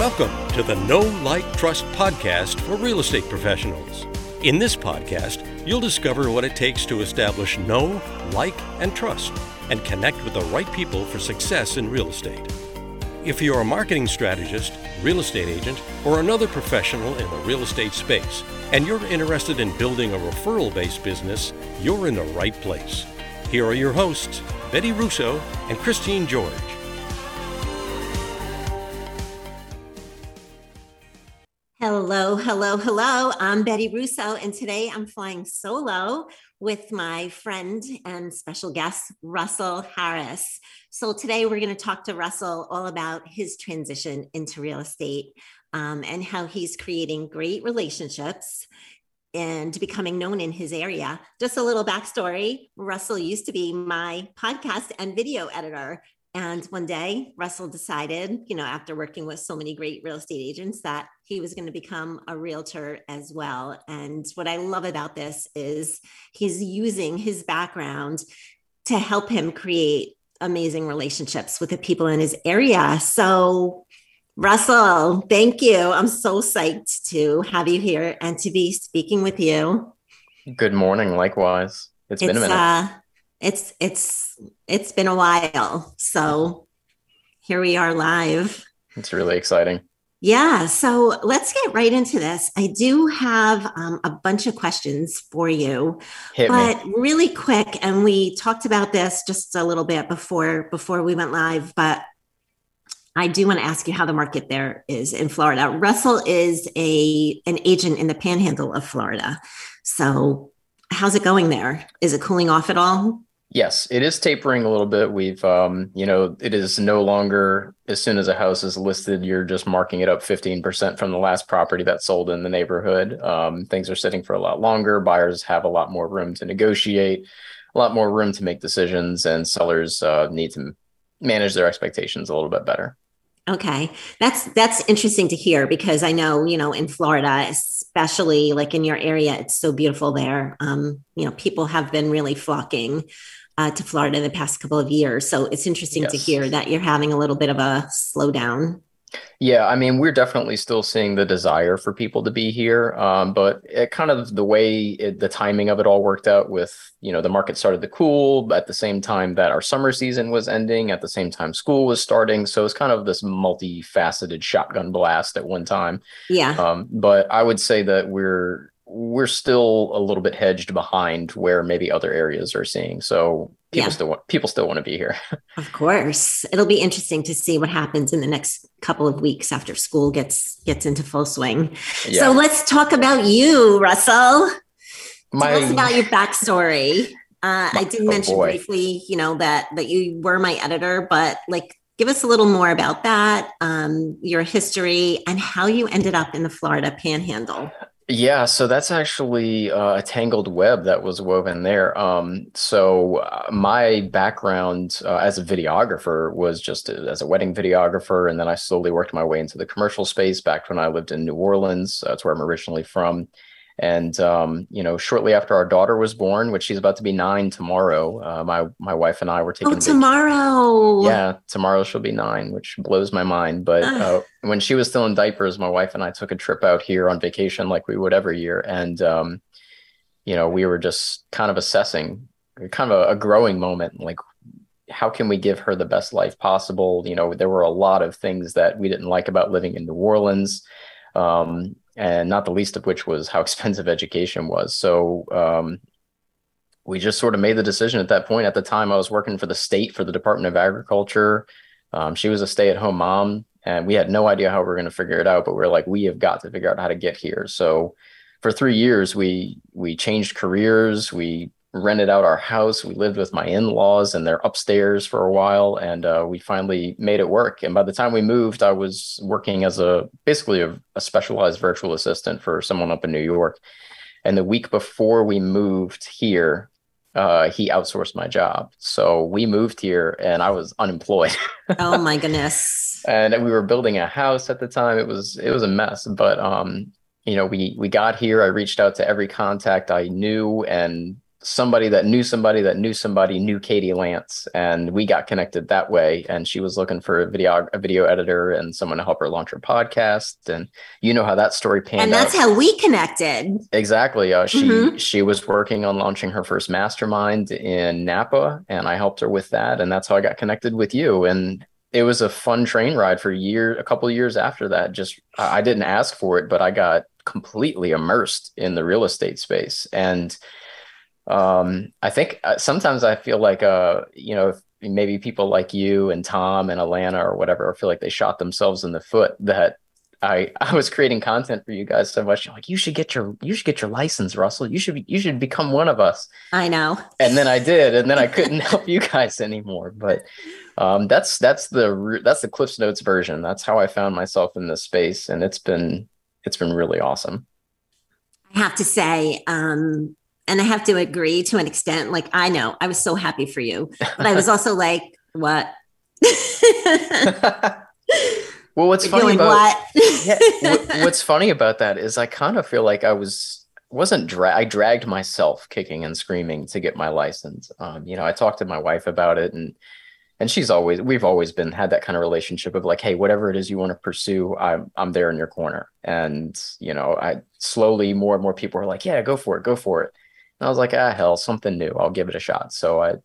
Welcome to the Know, Like, Trust podcast for real estate professionals. In this podcast, you'll discover what it takes to establish know, like, and trust, and connect with the right people for success in real estate. If you're a marketing strategist, real estate agent, or another professional in the real estate space, and you're interested in building a referral-based business, you're in the right place. Here are your hosts, Betty Russo and Christine George. Hello, hello, hello. I'm Betty Russo, and today I'm flying solo with my friend and special guest, Russell Harris. So today we're going to talk to Russell all about his transition into real estate and how he's creating great relationships and becoming known in his area. Just a little backstory. Russell used to be my podcast and video editor. And one day Russell decided, after working with so many great real estate agents, that he was going to become a realtor as well. And what I love about this is he's using his background to help him create amazing relationships with the people in his area. So Russell, thank you. I'm so psyched to have you here and to be speaking with you. Good morning. Likewise. It's been a minute. It's been a while. So here we are live. It's really exciting. Yeah. So let's get right into this. I do have a bunch of questions for you, but really quick. And we talked about this just a little bit before we went live, but I do want to ask you how the market there is in Florida. Russell is an agent in the Panhandle of Florida. So how's it going there? Is it cooling off at all? Yes, it is tapering a little bit. We've, it is no longer, as soon as a house is listed, you're just marking it up 15% from the last property that sold in the neighborhood. Things are sitting for a lot longer. Buyers have a lot more room to negotiate, a lot more room to make decisions, and sellers need to manage their expectations a little bit better. Okay. That's interesting to hear, because I know, in Florida, especially like in your area, it's so beautiful there. People have been really flocking to Florida in the past couple of years. So it's interesting to hear that you're having a little bit of a slowdown. Yeah. I mean, we're definitely still seeing the desire for people to be here. But it kind of the timing of it all worked out with, the market started to cool, but at the same time that our summer season was ending, at the same time school was starting. So it's kind of this multifaceted shotgun blast at one time. Yeah. But I would say that we're still a little bit hedged behind where maybe other areas are seeing. So people still want to be here. Of course. It'll be interesting to see what happens in the next couple of weeks after school gets into full swing. Yeah. So let's talk about you, Russell. Tell us about your backstory. I did mention briefly, that you were my editor, but give us a little more about that, your history and how you ended up in the Florida Panhandle. Yeah, so that's actually a tangled web that was woven there. So my background as a videographer was just as a wedding videographer. And then I slowly worked my way into the commercial space back when I lived in New Orleans. That's where I'm originally from. And, shortly after our daughter was born, which she's about to be 9 tomorrow, my wife and I were taking... Oh, tomorrow! Yeah, tomorrow she'll be 9, which blows my mind. But when she was still in diapers, my wife and I took a trip out here on vacation like we would every year. And, we were just kind of assessing, kind of a growing moment, like, how can we give her the best life possible? There were a lot of things that we didn't like about living in New Orleans. And not the least of which was how expensive education was. So we just sort of made the decision at that point. At the time, I was working for the state, for the Department of Agriculture. She was a stay-at-home mom, and we had no idea how we were going to figure it out, but we have got to figure out how to get here. So for 3 years, we changed careers. We rented out our house. We lived with my in-laws and their upstairs for a while, and we finally made it work. And by the time we moved, I was working as a specialized virtual assistant for someone up in New York. And the week before we moved here, he outsourced my job. So we moved here and I was unemployed. Oh my goodness. And we were building a house at the time. It was a mess, but we got here. I reached out to every contact I knew and somebody that knew somebody that knew somebody knew Katie Lance, and we got connected that way. And she was looking for a video editor and someone to help her launch her podcast. And you know how that story panned out. And that's how we connected. Exactly. She was working on launching her first mastermind in Napa, and I helped her with that. And that's how I got connected with you. And it was a fun train ride for a couple of years after that. Just, I didn't ask for it, but I got completely immersed in the real estate space. And I think sometimes I feel like, maybe people like you and Tom and Alana or whatever, I feel like they shot themselves in the foot that I was creating content for you guys so much. I'm like, you should get your license, Russell. You should become one of us. I know. And then I did, and then I couldn't help you guys anymore. But that's the Cliff's Notes version. That's how I found myself in this space, and it's been really awesome. I have to say, and I have to agree to an extent, like, I know I was so happy for you, but I was also like, what? Well, what's funny about that is I kind of feel like I dragged myself kicking and screaming to get my license. I talked to my wife about it, and we've always had that kind of relationship of like, hey, whatever it is you want to pursue, I'm there in your corner. And, I slowly, more and more people were like, yeah, go for it. And I was like, hell, something new. I'll give it a shot. So I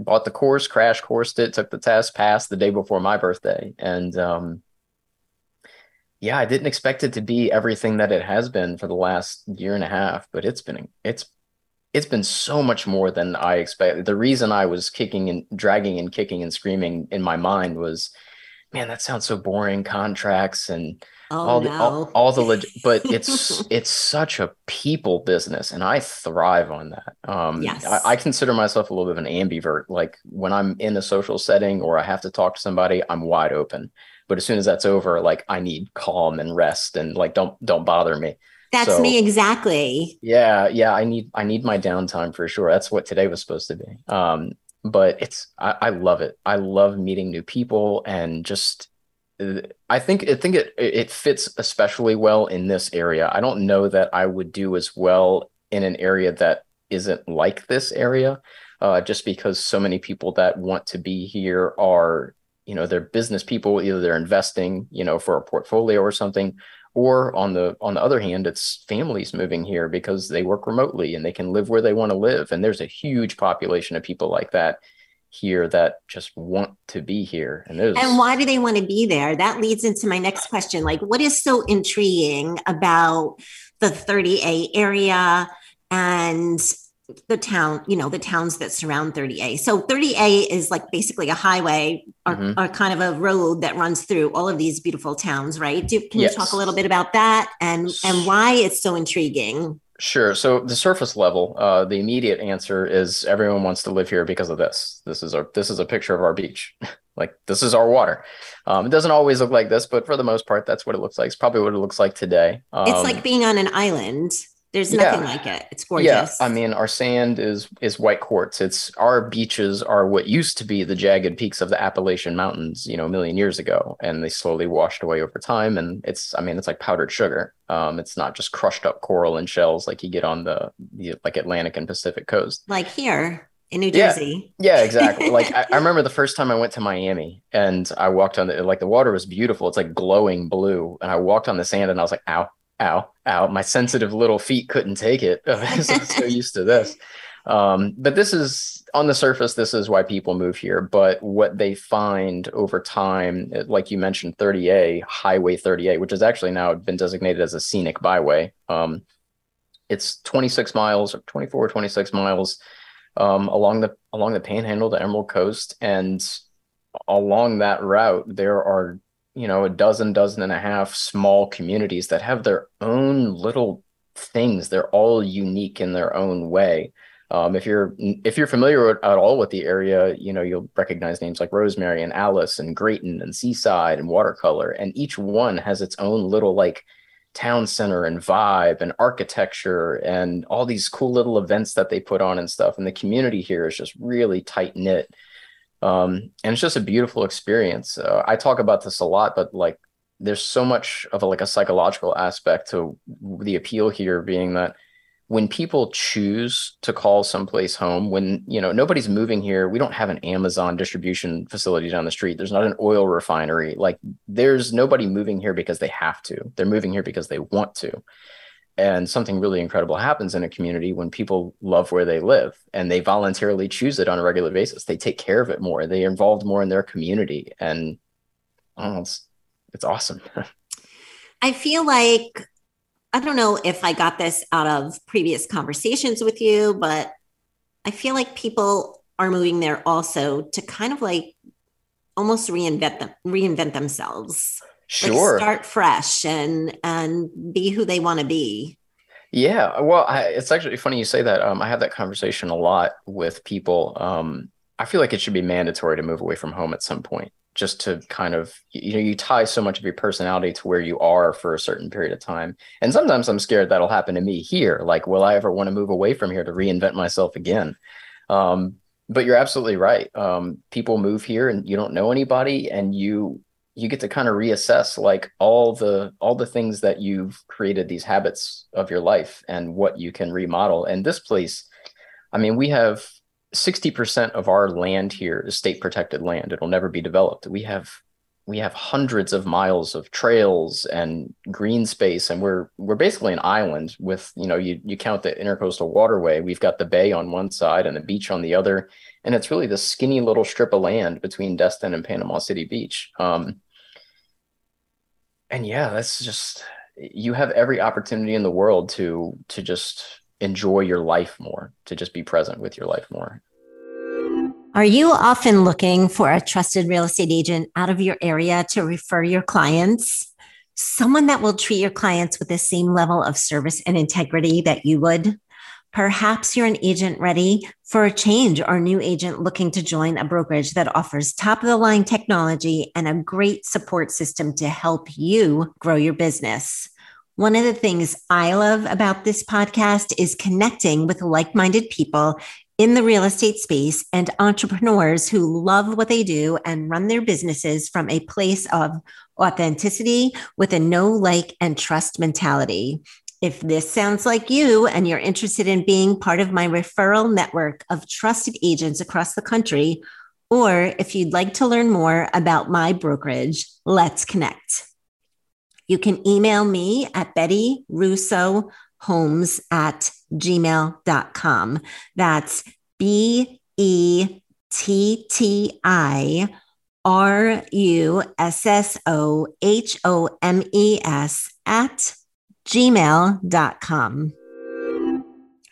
bought the course, crash coursed it, took the test, passed the day before my birthday. And I didn't expect it to be everything that it has been for the last year and a half, but it's been so much more than I expected. The reason I was dragging and kicking and screaming in my mind was, man, that sounds so boring, contracts and but it's such a people business, and I thrive on that. Yes. I consider myself a little bit of an ambivert. Like, when I'm in a social setting or I have to talk to somebody, I'm wide open. But as soon as that's over, like, I need calm and rest, and like, don't bother me. That's me exactly. Yeah. I need my downtime for sure. That's what today was supposed to be. But I love it. I love meeting new people, and just, I think it fits especially well in this area. I don't know that I would do as well in an area that isn't like this area, just because so many people that want to be here are, they're business people. Either they're investing, for a portfolio or something, or on the other hand, it's families moving here because they work remotely and they can live where they want to live. And there's a huge population of people like that here that just want to be here. And why do they want to be there? That leads into my next question. Like, what is so intriguing about the 30A area and the town, the towns that surround 30A. So 30A is like basically a highway or kind of a road that runs through all of these beautiful towns, right? Can you talk a little bit about that and why it's so intriguing? Sure. So the surface level, the immediate answer is everyone wants to live here because of this. This is a picture of our beach. Like, this is our water. It doesn't always look like this, but for the most part, that's what it looks like. It's probably what it looks like today. It's like being on an island. There's nothing like it. It's gorgeous. Yeah. I mean, our sand is white quartz. Our beaches are what used to be the jagged peaks of the Appalachian Mountains, a million years ago, and they slowly washed away over time. And it's like powdered sugar. It's not just crushed up coral and shells like you get on the Atlantic and Pacific coast. Like here in New Jersey. Yeah, exactly. Like, I remember the first time I went to Miami and I walked on the water was beautiful. It's like glowing blue. And I walked on the sand and I was like, ow, my sensitive little feet couldn't take it. I'm so used to this. But this is, on the surface, this is why people move here. But what they find over time, like you mentioned, 30A, Highway 30A, which has actually now been designated as a scenic byway. It's 26 miles or 24 or 26 miles along the Panhandle, the Emerald Coast. And along that route, there are a dozen and a half small communities that have their own little things. They're all unique in their own way. If you're familiar at all with the area, you'll recognize names like Rosemary and Alise and Grayton and Seaside and Watercolor. And each one has its own little like town center and vibe and architecture and all these cool little events that they put on and stuff. And the community here is just really tight knit. And it's just a beautiful experience. I talk about this a lot, but like, there's so much of a psychological aspect to the appeal here, being that when people choose to call someplace home, when, you know, nobody's moving here, we don't have an Amazon distribution facility down the street. There's not an oil refinery. Like, there's nobody moving here because they have to. They're moving here because they want to. And something really incredible happens in a community when people love where they live and they voluntarily choose it on a regular basis. They take care of it more. They involved more in their community. And it's awesome. I feel like, I don't know if I got this out of previous conversations with you, but I feel like people are moving there also to kind of like almost reinvent themselves. Sure. Like start fresh and be who they want to be. Yeah. Well, it's actually funny you say that. I have that conversation a lot with people. I feel like it should be mandatory to move away from home at some point, just to kind of, you know, you tie so much of your personality to where you are for a certain period of time. And sometimes I'm scared that'll happen to me here. Like, will I ever want to move away from here to reinvent myself again? But you're absolutely right. People move here and you don't know anybody, and you get to kind of reassess like all the things that you've created, these habits of your life, and what you can remodel. And this place, I mean, we have 60% of our land here is state protected land. It'll never be developed. We have hundreds of miles of trails and green space, and we're basically an island with, you know, you count the intercoastal waterway. We've got the bay on one side and the beach on the other, and it's really this skinny little strip of land between Destin and Panama City Beach. And yeah, that's just, you have every opportunity in the world to just enjoy your life more, to just be present with your life more. Are you often looking for a trusted real estate agent out of your area to refer your clients? Someone that will treat your clients with the same level of service and integrity that you would? Perhaps you're an agent ready for a change or a new agent looking to join a brokerage that offers top-of-the-line technology and a great support system to help you grow your business. One of the things I love about this podcast is connecting with like-minded people in the real estate space and entrepreneurs who love what they do and run their businesses from a place of authenticity with a know, like, and trust mentality. If this sounds like you and you're interested in being part of my referral network of trusted agents across the country, or if you'd like to learn more about my brokerage, let's connect. You can email me at bettyRussoHomes@gmail.com. That's BettyRussoHomes@gmail.com.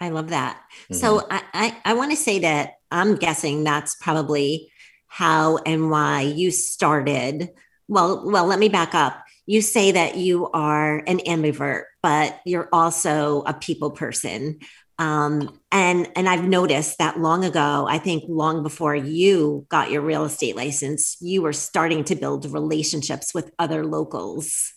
I love that. Mm-hmm. So I want to say that I'm guessing that's probably how and why you started. Well, let me back up. You say that you are an ambivert, but you're also a people person. And I've noticed that long ago, I think long before you got your real estate license, you were starting to build relationships with other locals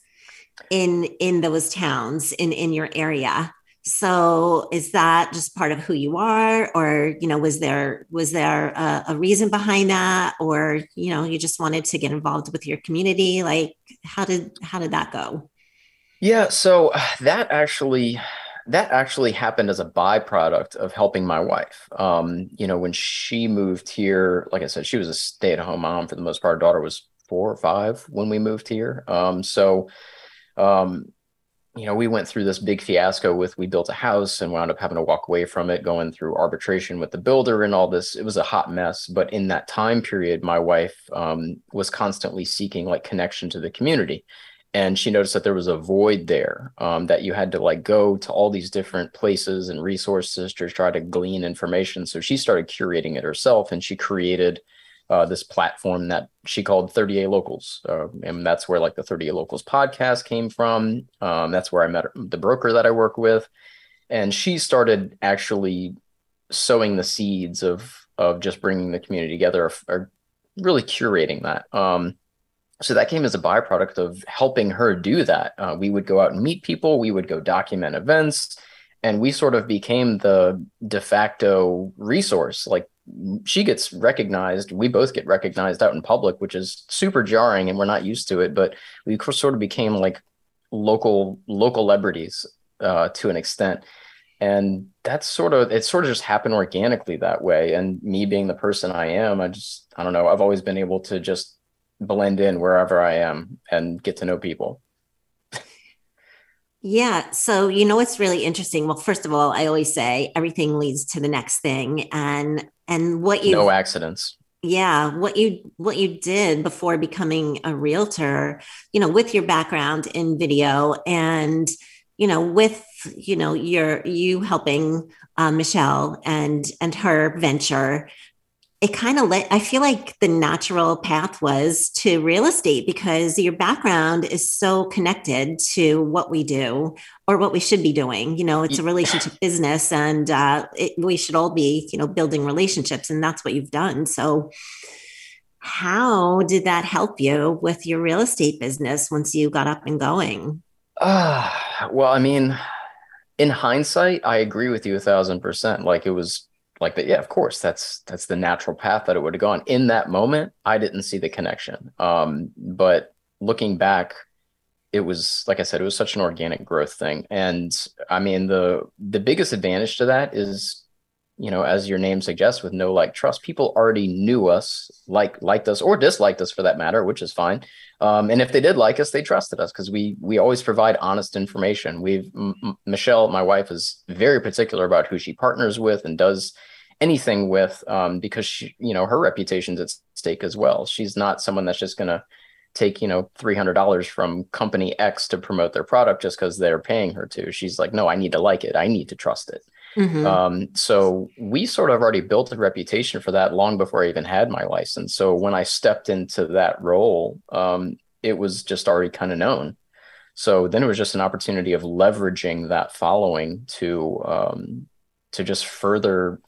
in those towns, in your area. So is that just part of who you are? Or, you know, was there a reason behind that? Or, you know, you just wanted to get involved with your community? Like, how did that go? Yeah. So that actually happened as a byproduct of helping my wife. You know, when she moved here, like I said, she was a stay-at-home mom for the most part. Our daughter was 4 or 5 when we moved here. You know, we went through this big fiasco we built a house and wound up having to walk away from it, going through arbitration with the builder and all this. It was a hot mess. But in that time period, my wife was constantly seeking like connection to the community. And she noticed that there was a void there, that you had to like go to all these different places and resources to try to glean information. So she started curating it herself, and she created this platform that she called 30A Locals. And that's where like the 30A Locals podcast came from. That's where I met the broker that I work with. And she started actually sowing the seeds of just bringing the community together, or really curating that. So that came as a byproduct of helping her do that. We would go out and meet people. We would go document events. And we sort of became the de facto resource. Like, she gets recognized, we both get recognized out in public, which is super jarring, and we're not used to it, but we sort of became like local celebrities to an extent. And that's sort of, it sort of just happened organically that way. And me being the person I am, I don't know, I've always been able to just blend in wherever I am and get to know people. Yeah. So, you know, it's really interesting. Well, first of all, I always say everything leads to the next thing, and what you, no accidents. Yeah. What you did before becoming a realtor, you know, with your background in video and, you know, with, you know, you helping Michelle and her venture, it kind of I feel like the natural path was to real estate because your background is so connected to what we do or what we should be doing. You know, it's a relationship business, and we should all be, you know, building relationships, and that's what you've done. So how did that help you with your real estate business once you got up and going? Well, I mean, in hindsight, I agree with you 1,000%. Like, it was like that. Yeah, of course. That's the natural path that it would have gone. In that moment, I didn't see the connection. But looking back, it was, like I said, it was such an organic growth thing. And I mean, the biggest advantage to that is, you know, as your name suggests, with no like trust, people already knew us, liked us or disliked us for that matter, which is fine. And if they did like us, they trusted us because we always provide honest information. Michelle, my wife, is very particular about who she partners with and does anything with, because she, you know, her reputation's at stake as well. She's not someone that's just going to take, you know, $300 from company X to promote their product just because they're paying her to. She's like, no, I need to like it. I need to trust it. Mm-hmm. So we sort of already built a reputation for that long before I even had my license. So when I stepped into that role, it was just already kind of known. So then it was just an opportunity of leveraging that following to just further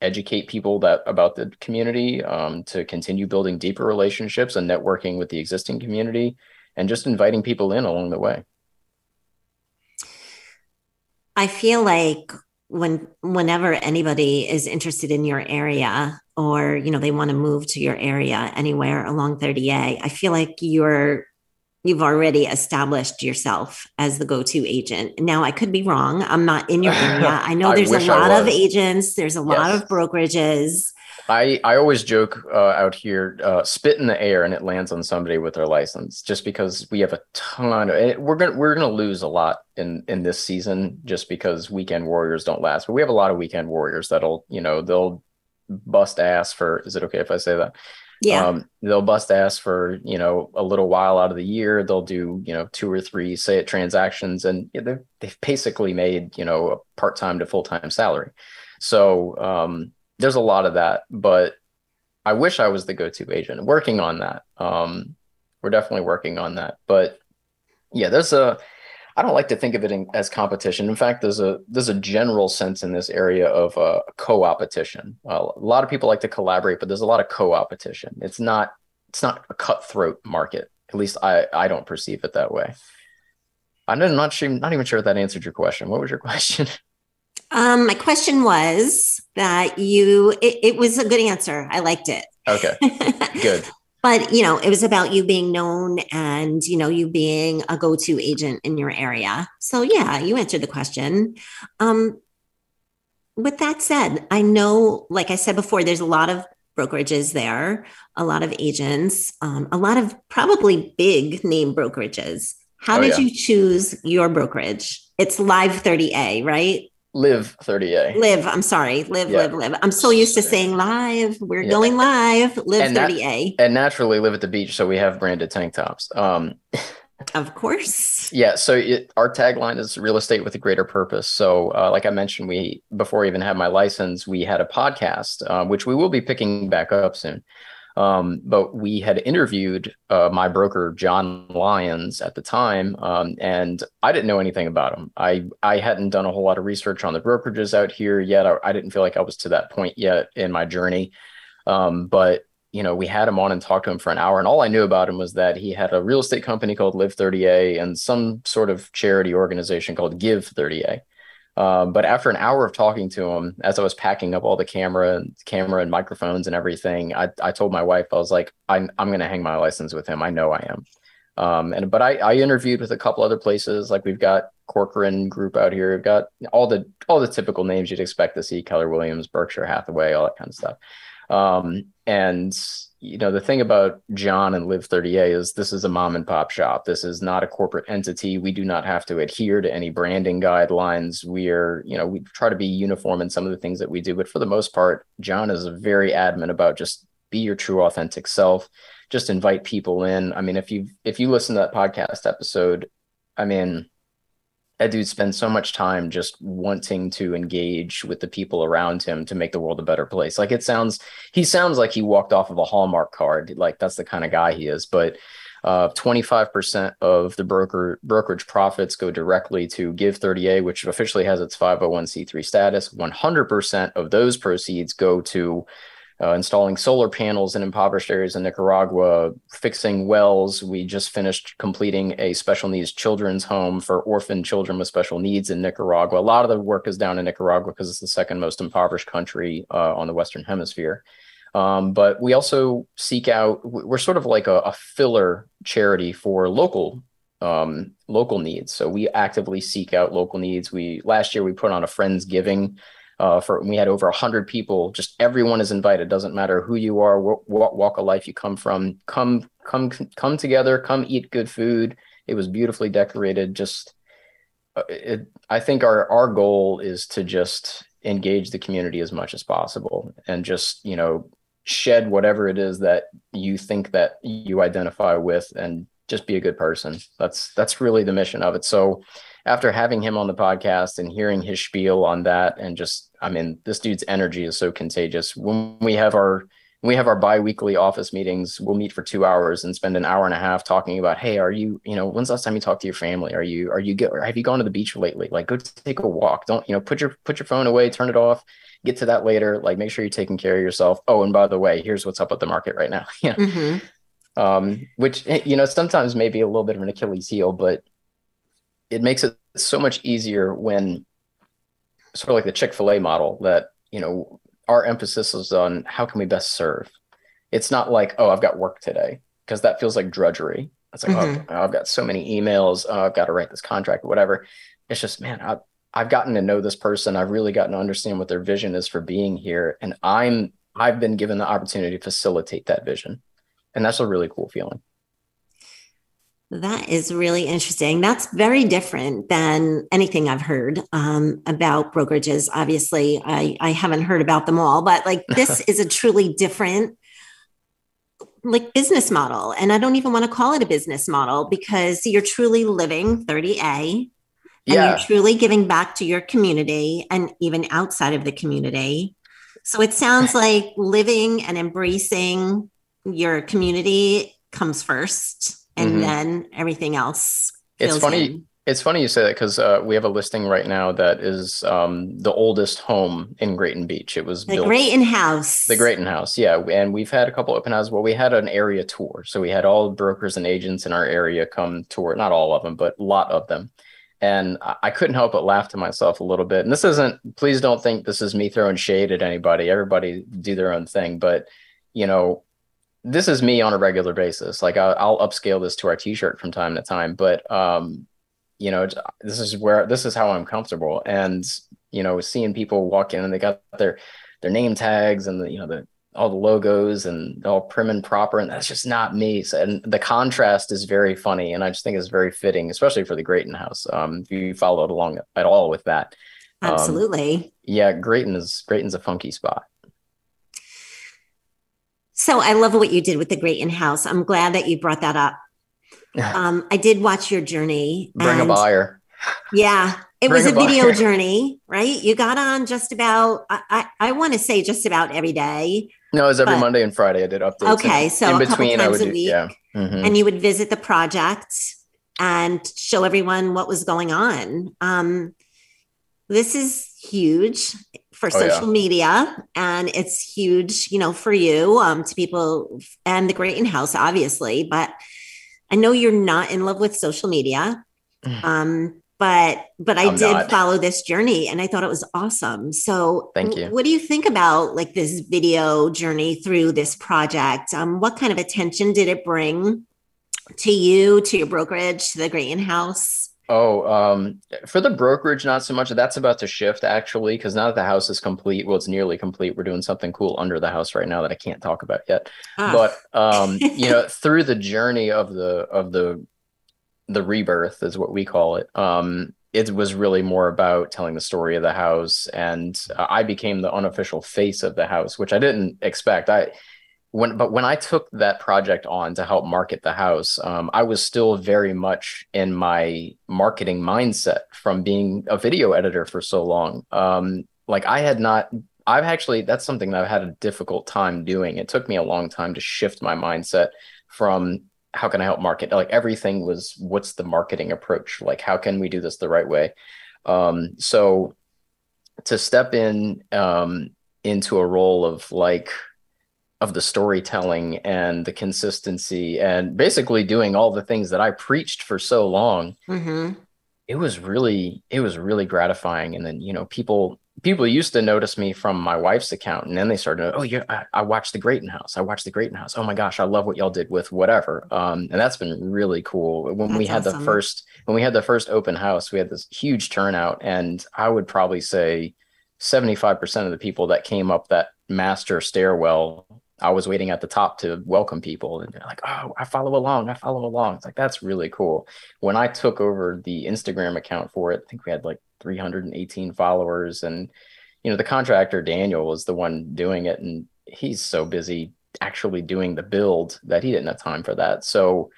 educate people about the community, to continue building deeper relationships and networking with the existing community and just inviting people in along the way. I feel like whenever anybody is interested in your area or, you know, they want to move to your area anywhere along 30A, I feel like you've already established yourself as the go-to agent. Now, I could be wrong. I'm not in your area. I know there's a lot of agents. There's a lot of brokerages. I always joke out here, spit in the air and it lands on somebody with their license, just because we have a ton of it. We're gonna lose a lot in this season just because weekend warriors don't last. But we have a lot of weekend warriors that'll, you know, they'll bust ass for, is it okay if I say that? Yeah. They'll bust ass for, you know, a little while out of the year. They'll do, you know, 2 or 3 transactions, and they've basically made, you know, a part-time to full-time salary. So there's a lot of that, but I wish I was the go-to agent. Working on that. We're definitely working on that, but yeah, I don't like to think of it as competition. In fact, there's a general sense in this area of co-opetition. A lot of people like to collaborate, but there's a lot of co-opetition. It's not a cutthroat market. At least I don't perceive it that way. I'm not even sure if that answered your question. What was your question? My question was that it was a good answer. I liked it. Okay, good. But, you know, it was about you being known and, you know, you being a go-to agent in your area. So, yeah, you answered the question. With that said, I know, like I said before, there's a lot of brokerages there, a lot of agents, a lot of probably big name brokerages. How did you choose your brokerage? It's Live 30A, right? Live 30A. Live. I'm so used to saying live. We're going live. Live 30A. And naturally live at the beach, so we have branded tank tops. Of course. Yeah. So our tagline is real estate with a greater purpose. So like I mentioned, before I even had my license, we had a podcast, which we will be picking back up soon. But we had interviewed my broker, John Lyons, at the time, and I didn't know anything about him. I hadn't done a whole lot of research on the brokerages out here yet. I didn't feel like I was to that point yet in my journey. But, you know, we had him on and talked to him for an hour, and all I knew about him was that he had a real estate company called Live 30A and some sort of charity organization called Give 30A. But after an hour of talking to him, as I was packing up all the camera and microphones and everything, I told my wife, I was like, I'm going to hang my license with him. I know I am. But I interviewed with a couple other places. Like we've got Corcoran Group out here. We've got all the typical names you'd expect to see: Keller Williams, Berkshire Hathaway, all that kind of stuff. And you know, the thing about John and Live 30A is this is a mom and pop shop. This is not a corporate entity. We do not have to adhere to any branding guidelines. We try to be uniform in some of the things that we do, but for the most part, John is very adamant about just be your true authentic self, just invite people in. I mean, if you listen to that podcast episode, I mean, that dude spends so much time just wanting to engage with the people around him to make the world a better place. Like he sounds like he walked off of a Hallmark card. Like that's the kind of guy he is. But 25% of the brokerage profits go directly to Give 30A, which officially has its 501c3 status. 100% of those proceeds go to installing solar panels in impoverished areas in Nicaragua, fixing wells. We just finished completing a special needs children's home for orphan children with special needs in Nicaragua. A lot of the work is down in Nicaragua because it's the second most impoverished country on the Western Hemisphere. But we also seek out, we're sort of like a filler charity for local needs. So we actively seek out local needs. Last year we put on a Friendsgiving. We had over 100 people. Just everyone is invited. Doesn't matter who you are, what walk of life you come from. Come together. Come eat good food. It was beautifully decorated. I think our goal is to just engage the community as much as possible, and just shed whatever it is that you think that you identify with, and just be a good person. That's really the mission of it. So, after having him on the podcast and hearing his spiel on that, and this dude's energy is so contagious. When we have our biweekly office meetings, we'll meet for 2 hours and spend an hour and a half talking about, hey, are you, when's the last time you talked to your family? Have you gone to the beach lately? Like, go take a walk. Don't, put your phone away, turn it off, get to that later. Like, make sure you're taking care of yourself. Oh, and by the way, here's what's up at the market right now. Yeah. Mm-hmm. Which, sometimes may be a little bit of an Achilles heel, but it makes it so much easier when sort of like the Chick-fil-A model that, our emphasis is on how can we best serve? It's not like, oh, I've got work today, because that feels like drudgery. It's like, mm-hmm. Oh, I've got so many emails. Oh, I've got to write this contract or whatever. It's just, man, I've gotten to know this person. I've really gotten to understand what their vision is for being here. And I've been given the opportunity to facilitate that vision. And that's a really cool feeling. That is really interesting. That's very different than anything I've heard about brokerages. Obviously, I haven't heard about them all, but like this is a truly different like business model. And I don't even want to call it a business model, because you're truly living 30A and yeah. You're truly giving back to your community and even outside of the community. So it sounds like living and embracing your community comes first. And mm-hmm. Then everything else. It's funny. It's funny you say that, because we have a listing right now that is the oldest home in Grayton Beach. It was built, Grayton House. The Grayton House, yeah. And we've had a couple open houses. Well, we had an area tour, so we had all brokers and agents in our area come tour. Not all of them, but a lot of them. And I couldn't help but laugh to myself a little bit. And this isn't. Please don't think this is me throwing shade at anybody. Everybody do their own thing, but This is me on a regular basis. Like I'll upscale this to our t-shirt from time to time, but this is how I'm comfortable. And, seeing people walk in and they got their name tags and all the logos and all prim and proper. And that's just not me. So, and the contrast is very funny. And I just think it's very fitting, especially for the Grayton House. If you followed along at all with that. Absolutely. Yeah. Grayton's a funky spot. So I love what you did with the Grayton House. I'm glad that you brought that up. I did watch your journey. Bring a buyer. Yeah. It was a video journey, right? You got on just about, I want to say just about every day. No, it was every Monday and Friday. I did updates. Okay. So in between, I would do, yeah. Mm-hmm. And you would visit the project and show everyone what was going on. This is huge for social media, and it's huge, for you, to people and the Grayton House, obviously, but I know you're not in love with social media. But I did follow this journey and I thought it was awesome. So thank you. What do you think about like this video journey through this project? What kind of attention did it bring to you, to your brokerage, to the Grayton House? Oh, for the brokerage, not so much. That's about to shift, actually, because now that the house is complete, well, it's nearly complete. We're doing something cool under the house right now that I can't talk about yet. But, you know, through the journey of the rebirth is what we call it. It was really more about telling the story of the house. And I became the unofficial face of the house, which I didn't expect. But when I took that project on to help market the house, I was still very much in my marketing mindset from being a video editor for so long. That's something that I've had a difficult time doing. It took me a long time to shift my mindset from how can I help market? Like everything was, what's the marketing approach? Like, how can we do this the right way? So to step in into a role of like, of the storytelling and the consistency and basically doing all the things that I preached for so long. Mm-hmm. It was really gratifying. And then, you know, people used to notice me from my wife's account, and then they started, oh yeah, I watched the Grayton House. Oh my gosh, I love what y'all did with whatever. And that's been really cool. When we had the first open house, we had this huge turnout, and I would probably say 75% of the people that came up that master stairwell, I was waiting at the top to welcome people, and they're like, oh, I follow along. It's like, that's really cool. When I took over the Instagram account for it, I think we had like 318 followers, and you know, the contractor Daniel was the one doing it, and he's so busy actually doing the build that he didn't have time for that. So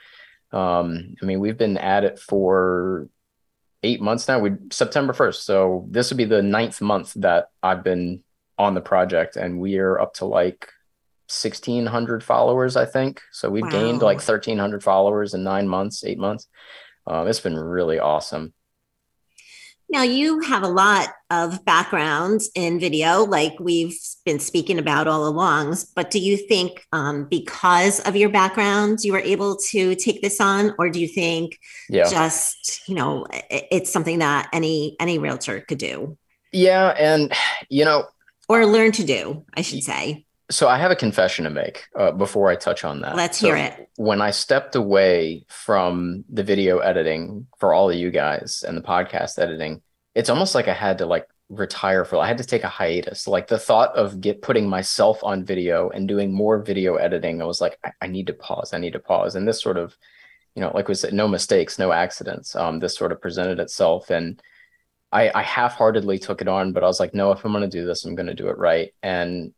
I mean, we've been at it for 8 months now. September 1st. So this would be the 9th month that I've been on the project, and we are up to like 1,600 followers, I think. So we've gained like 1,300 followers in 8 months. It's been really awesome. Now, you have a lot of backgrounds in video, like we've been speaking about all along, but do you think because of your background, you were able to take this on? Or do you think just, you know, it's something that any realtor could do? Yeah. And, you know, or learn to do, I should say. So I have a confession to make before I touch on that. Let's hear it. When I stepped away from the video editing for all of you guys and the podcast editing, it's almost like I had to like retire I had to take a hiatus. Like the thought of putting myself on video and doing more video editing, I was like, I need to pause. And this sort of, you know, like we said, no mistakes, no accidents. This sort of presented itself, and I half-heartedly took it on, but I was like, no, if I'm going to do this, I'm going to do it right. And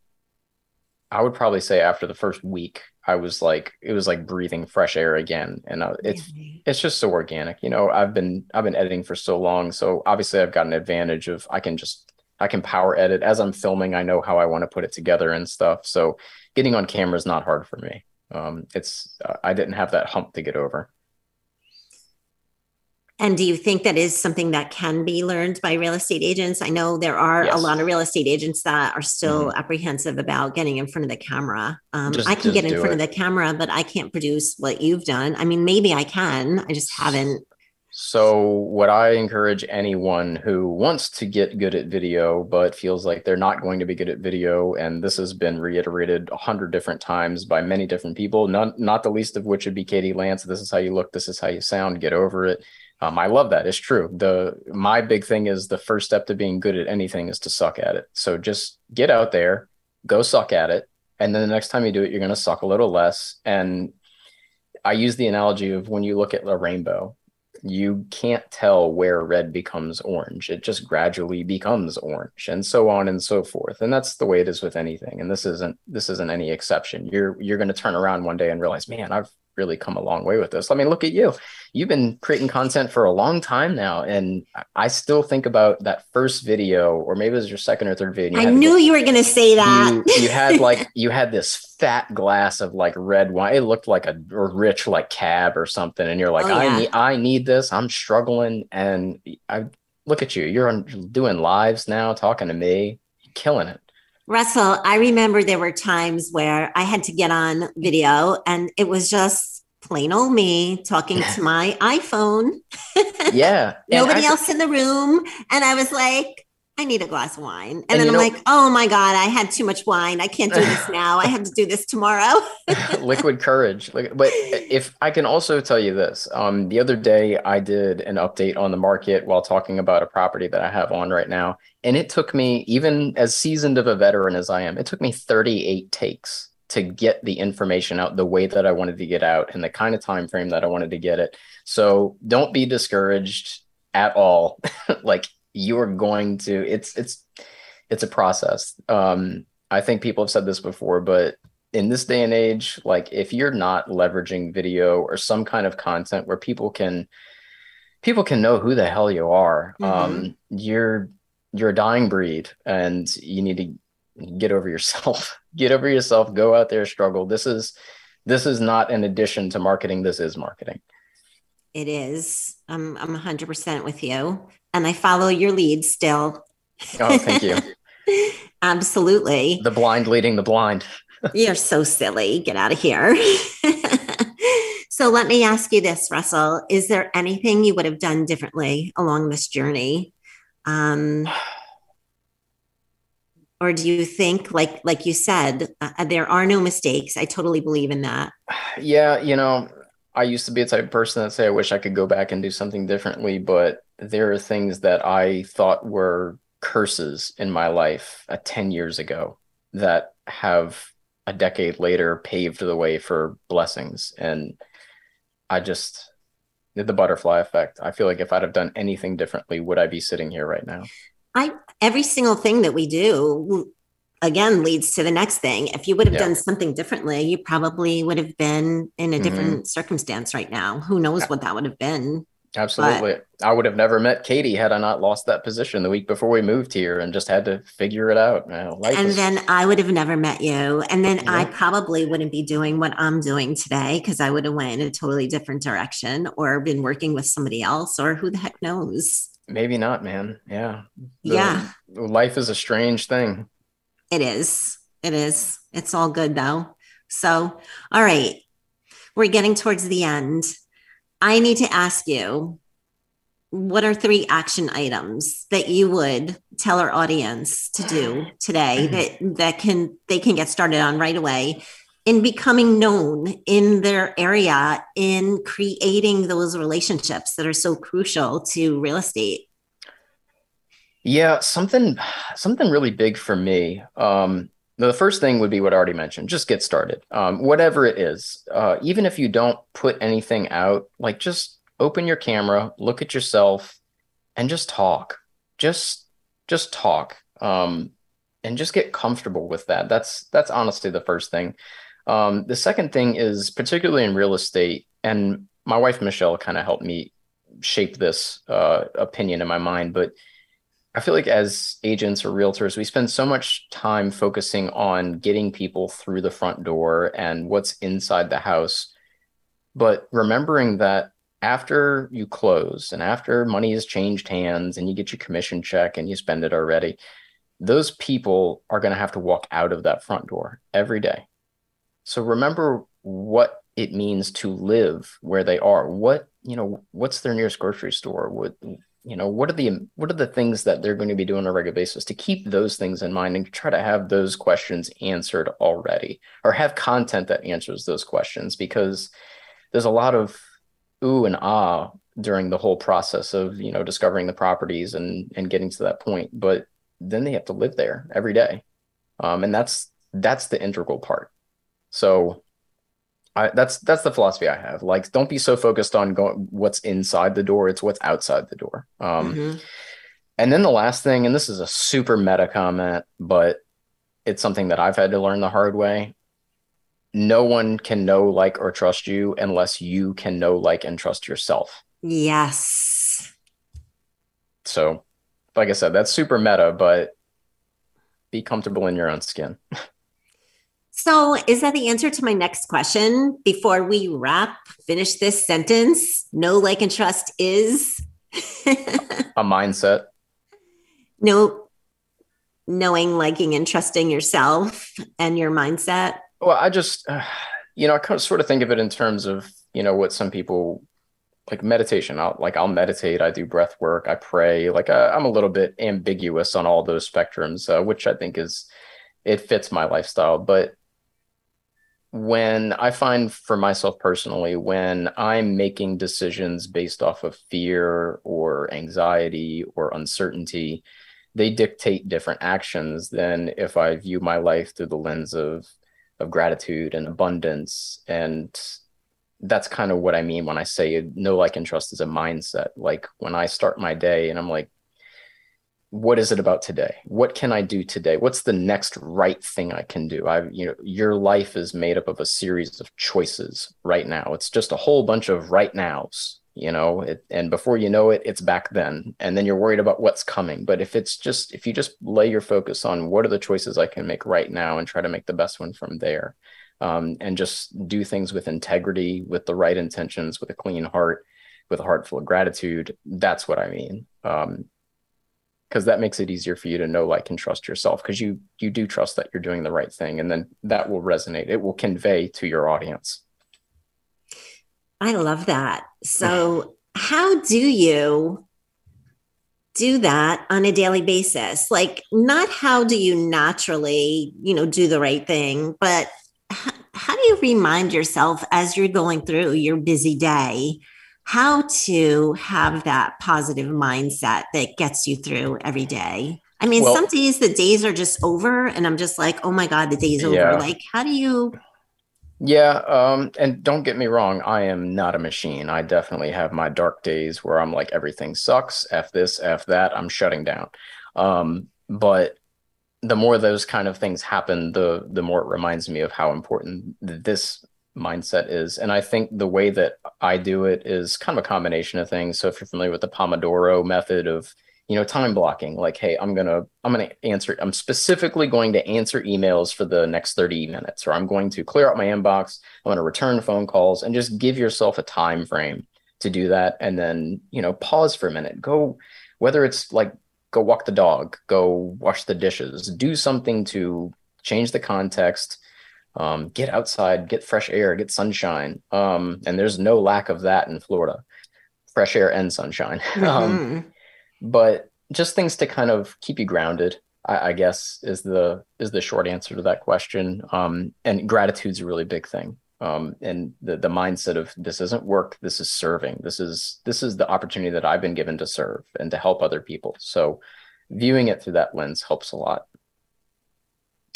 I would probably say after the first week, I was like, it was like breathing fresh air again. And it's just so organic, you know, I've been editing for so long. So obviously I've got an advantage of, I can power edit as I'm filming. I know how I want to put it together and stuff. So getting on camera is not hard for me. I didn't have that hump to get over. And do you think that is something that can be learned by real estate agents? I know there are a lot of real estate agents that are still apprehensive about getting in front of the camera. I can get in front of the camera, but I can't produce what you've done. I mean, maybe I can, I just haven't. So what I encourage anyone who wants to get good at video, but feels like they're not going to be good at video, and this has been reiterated 100 different times by many different people, not the least of which would be Katie Lance. This is how you look, this is how you sound, get over it. I love that. It's true. My big thing is the first step to being good at anything is to suck at it. So just get out there, go suck at it. And then the next time you do it, you're going to suck a little less. And I use the analogy of when you look at a rainbow, you can't tell where red becomes orange. It just gradually becomes orange, and so on and so forth. And that's the way it is with anything. And this isn't any exception. You're going to turn around one day and realize, man, I've really come a long way with this. I mean, look at you. You've been creating content for a long time now. And I still think about that first video, or maybe it was your second or third video. I knew you were going to say that. You had this fat glass of like red wine. It looked like a rich, like cab or something. And you're like, I need this. I'm struggling. And I look at you, you're doing lives now, talking to me, killing it. Russell, I remember there were times where I had to get on video and it was just plain old me talking to my iPhone. Nobody else in the room. And I was like, I need a glass of wine. And then I'm like, oh my God, I had too much wine. I can't do this now. I have to do this tomorrow. Liquid courage. But if I can also tell you this, the other day I did an update on the market while talking about a property that I have on right now. And it took me, even as seasoned of a veteran as I am, it took me 38 takes to get the information out the way that I wanted to get out and the kind of time frame that I wanted to get it. So don't be discouraged at all. You are going to, it's a process. I think people have said this before, but in this day and age, if you're not leveraging video or some kind of content where people can know who the hell you are, you're a dying breed, and you need to get over yourself, go out there, struggle. This is not an addition to marketing. This is marketing. It is. I'm 100% with you. And I follow your lead still. Oh, thank you. Absolutely. The blind leading the blind. You're so silly. Get out of here. So let me ask you this, Russell. Is there anything you would have done differently along this journey? Or do you think, like you said, there are no mistakes? I totally believe in that. Yeah, I used to be a type of person that say, I wish I could go back and do something differently, but there are things that I thought were curses in my life 10 years ago that have a decade later paved the way for blessings. And I just did the butterfly effect. I feel like if I'd have done anything differently, would I be sitting here right now? Every single thing that we do, again, leads to the next thing. If you would have done something differently, you probably would have been in a different circumstance right now. Who knows what that would have been? Absolutely. I would have never met Katie had I not lost that position the week before we moved here and just had to figure it out. Then I would have never met you. And then I probably wouldn't be doing what I'm doing today, because I would have went in a totally different direction or been working with somebody else, or who the heck knows? Maybe not, man. Yeah. Life is a strange thing. It is. It's all good though. So, all right, we're getting towards the end. I need to ask you, what are 3 action items that you would tell our audience to do today that they can get started on right away in becoming known in their area, in creating those relationships that are so crucial to real estate? Yeah, something really big for me. The first thing would be what I already mentioned. Just get started. Whatever it is, even if you don't put anything out, just open your camera, look at yourself, and just talk. Just talk, and just get comfortable with that. That's honestly the first thing. The second thing is, particularly in real estate, and my wife Michelle kind of helped me shape this opinion in my mind, but I feel like as agents or realtors, we spend so much time focusing on getting people through the front door and what's inside the house. But remembering that after you close and after money has changed hands and you get your commission check and you spend it already, those people are going to have to walk out of that front door every day. So remember what it means to live where they are. What's their nearest grocery store? What are the things that they're going to be doing on a regular basis, to keep those things in mind and try to have those questions answered already, or have content that answers those questions, because there's a lot of ooh and ah during the whole process of, discovering the properties and getting to that point. But then they have to live there every day. And that's the integral part. So that's the philosophy I have. Don't be so focused on what's inside the door. It's what's outside the door. And then the last thing, and this is a super meta comment, but it's something that I've had to learn the hard way. No one can know, like, or trust you unless you can know, like, and trust yourself. Yes. So, like I said, that's super meta, but be comfortable in your own skin. So is that the answer to my next question? Before we finish this sentence, know, like, and trust is? A mindset. No, knowing, liking, and trusting yourself and your mindset. Well, I kind of sort of think of it in terms of, what some people like meditation. I'll meditate. I do breath work. I pray. Like I'm a little bit ambiguous on all those spectrums, which I think it fits my lifestyle. But when I find for myself personally, when I'm making decisions based off of fear or anxiety or uncertainty, they dictate different actions than if I view my life through the lens of gratitude and abundance. And that's kind of what I mean when I say know, like, and trust is a mindset. Like when I start my day and I'm like, what is it about today? What can I do today? What's the next right thing I can do? Your life is made up of a series of choices right now. It's just a whole bunch of right nows, and before you know it, it's back then. And then you're worried about what's coming. But if you just lay your focus on what are the choices I can make right now and try to make the best one from there, and just do things with integrity, with the right intentions, with a clean heart, with a heart full of gratitude. That's what I mean. Because that makes it easier for you to know, like, and trust yourself, because you do trust that you're doing the right thing. And then that will resonate. It will convey to your audience. I love that. So how do you do that on a daily basis? Like, not how do you naturally, do the right thing, but how do you remind yourself as you're going through your busy day how to have that positive mindset that gets you through every day? I mean, some days the days are just over and I'm just like, oh my God, the day's over. Yeah. Like, how do you? Yeah. And don't get me wrong. I am not a machine. I definitely have my dark days where I'm like, everything sucks. F this, F that. I'm shutting down. But the more those kind of things happen, the more it reminds me of how important this mindset is. And I think the way that I do it is kind of a combination of things. So if you're familiar with the Pomodoro method of, time blocking, like, hey, I'm specifically going to answer emails for the next 30 minutes, or I'm going to clear out my inbox. I'm going to return phone calls, and just give yourself a time frame to do that. And then, pause for a minute, whether it's like, go walk the dog, go wash the dishes, do something to change the context. Get outside, get fresh air, get sunshine. And there's no lack of that in Florida, fresh air and sunshine. Mm-hmm. But just things to kind of keep you grounded, I guess, is the short answer to that question. And gratitude's a really big thing. And the mindset of this isn't work, this is serving. This is the opportunity that I've been given to serve and to help other people. So viewing it through that lens helps a lot.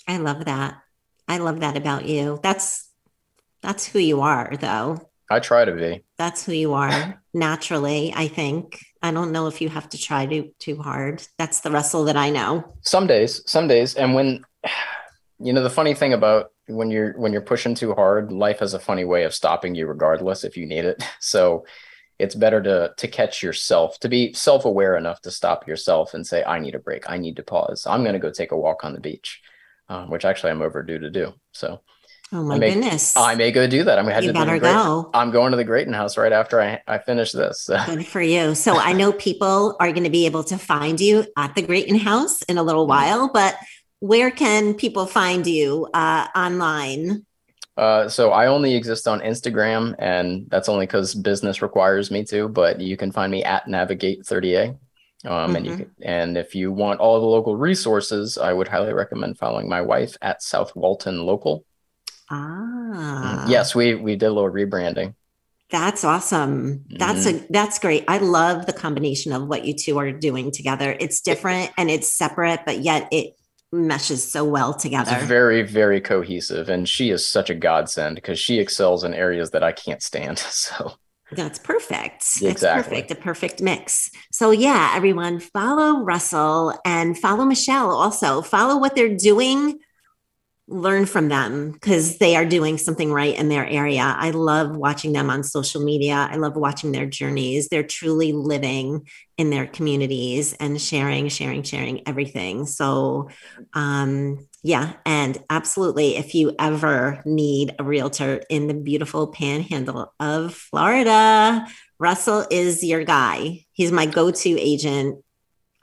I love that. I love that about you. That's who you are, though. I try to be. That's who you are naturally, I think. I don't know if you have to try too hard. That's the Russell that I know. Some days. And when, the funny thing about when you're pushing too hard, life has a funny way of stopping you regardless if you need it. So it's better to catch yourself, to be self-aware enough to stop yourself and say, I need a break. I need to pause. I'm going to go take a walk on the beach. Which actually I'm overdue to do. So, oh my goodness, I may go do that. I'm going to go. I'm going to the Grayton House right after I finish this. So. Good for you. So I know people are going to be able to find you at the Grayton House in a little while, but where can people find you online? So I only exist on Instagram, and that's only because business requires me to, but you can find me at Navigate30A. And if you want all the local resources, I would highly recommend following my wife at South Walton Local. Yes, we did a little rebranding. That's awesome. That's great. I love the combination of what you two are doing together. It's different and it's separate, but yet it meshes so well together. It's very, very cohesive. And she is such a godsend because she excels in areas that I can't stand. So. That's perfect. Exactly. That's perfect. A perfect mix. So yeah, everyone follow Russell and follow Michelle also. Follow what they're doing. Learn from them because they are doing something right in their area. I love watching them on social media. I love watching their journeys. They're truly living in their communities and sharing everything. So, yeah. And absolutely, if you ever need a realtor in the beautiful panhandle of Florida, Russell is your guy. He's my go-to agent,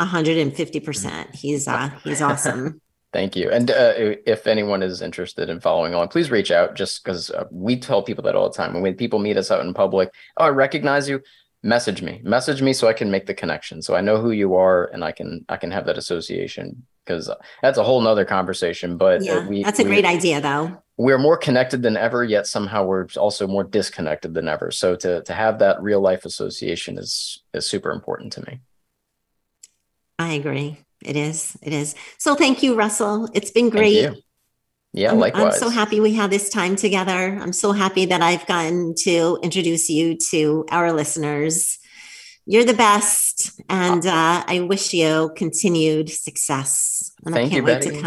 150%. He's awesome. Thank you. And if anyone is interested in following along, please reach out, just because we tell people that all the time. When people meet us out in public, oh, I recognize you, message me so I can make the connection. So I know who you are and I can have that association, because that's a whole nother conversation. But yeah, that's a great idea, though. We're more connected than ever, yet somehow we're also more disconnected than ever. So to have that real life association is super important to me. I agree. It is. So thank you, Russell. It's been great. Yeah, likewise. I'm so happy we had this time together. I'm so happy that I've gotten to introduce you to our listeners. You're the best. And I wish you continued success. And thank you, Betty.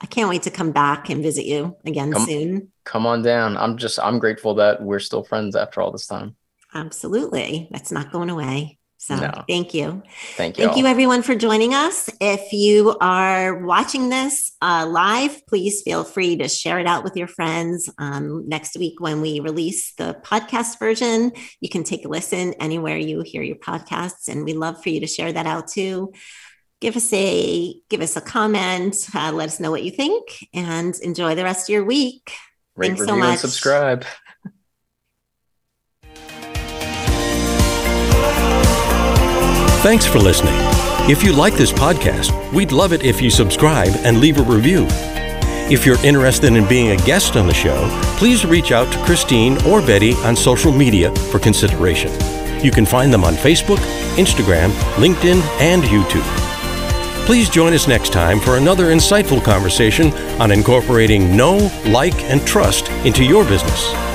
I can't wait to come back and visit you again soon. Come on down. I'm grateful that we're still friends after all this time. Absolutely. That's not going away. So no. Thank you. Thank you. Thank you everyone for joining us. If you are watching this live, please feel free to share it out with your friends. Next week, when we release the podcast version, you can take a listen anywhere you hear your podcasts. And we'd love for you to share that out too. Give us a comment. Let us know what you think, and enjoy the rest of your week. Rate, Thanks review, so much. And subscribe. Thanks for listening. If you like this podcast, we'd love it if you subscribe and leave a review. If you're interested in being a guest on the show, please reach out to Christine or Betty on social media for consideration. You can find them on Facebook, Instagram, LinkedIn, and YouTube. Please join us next time for another insightful conversation on incorporating know, like, and trust into your business.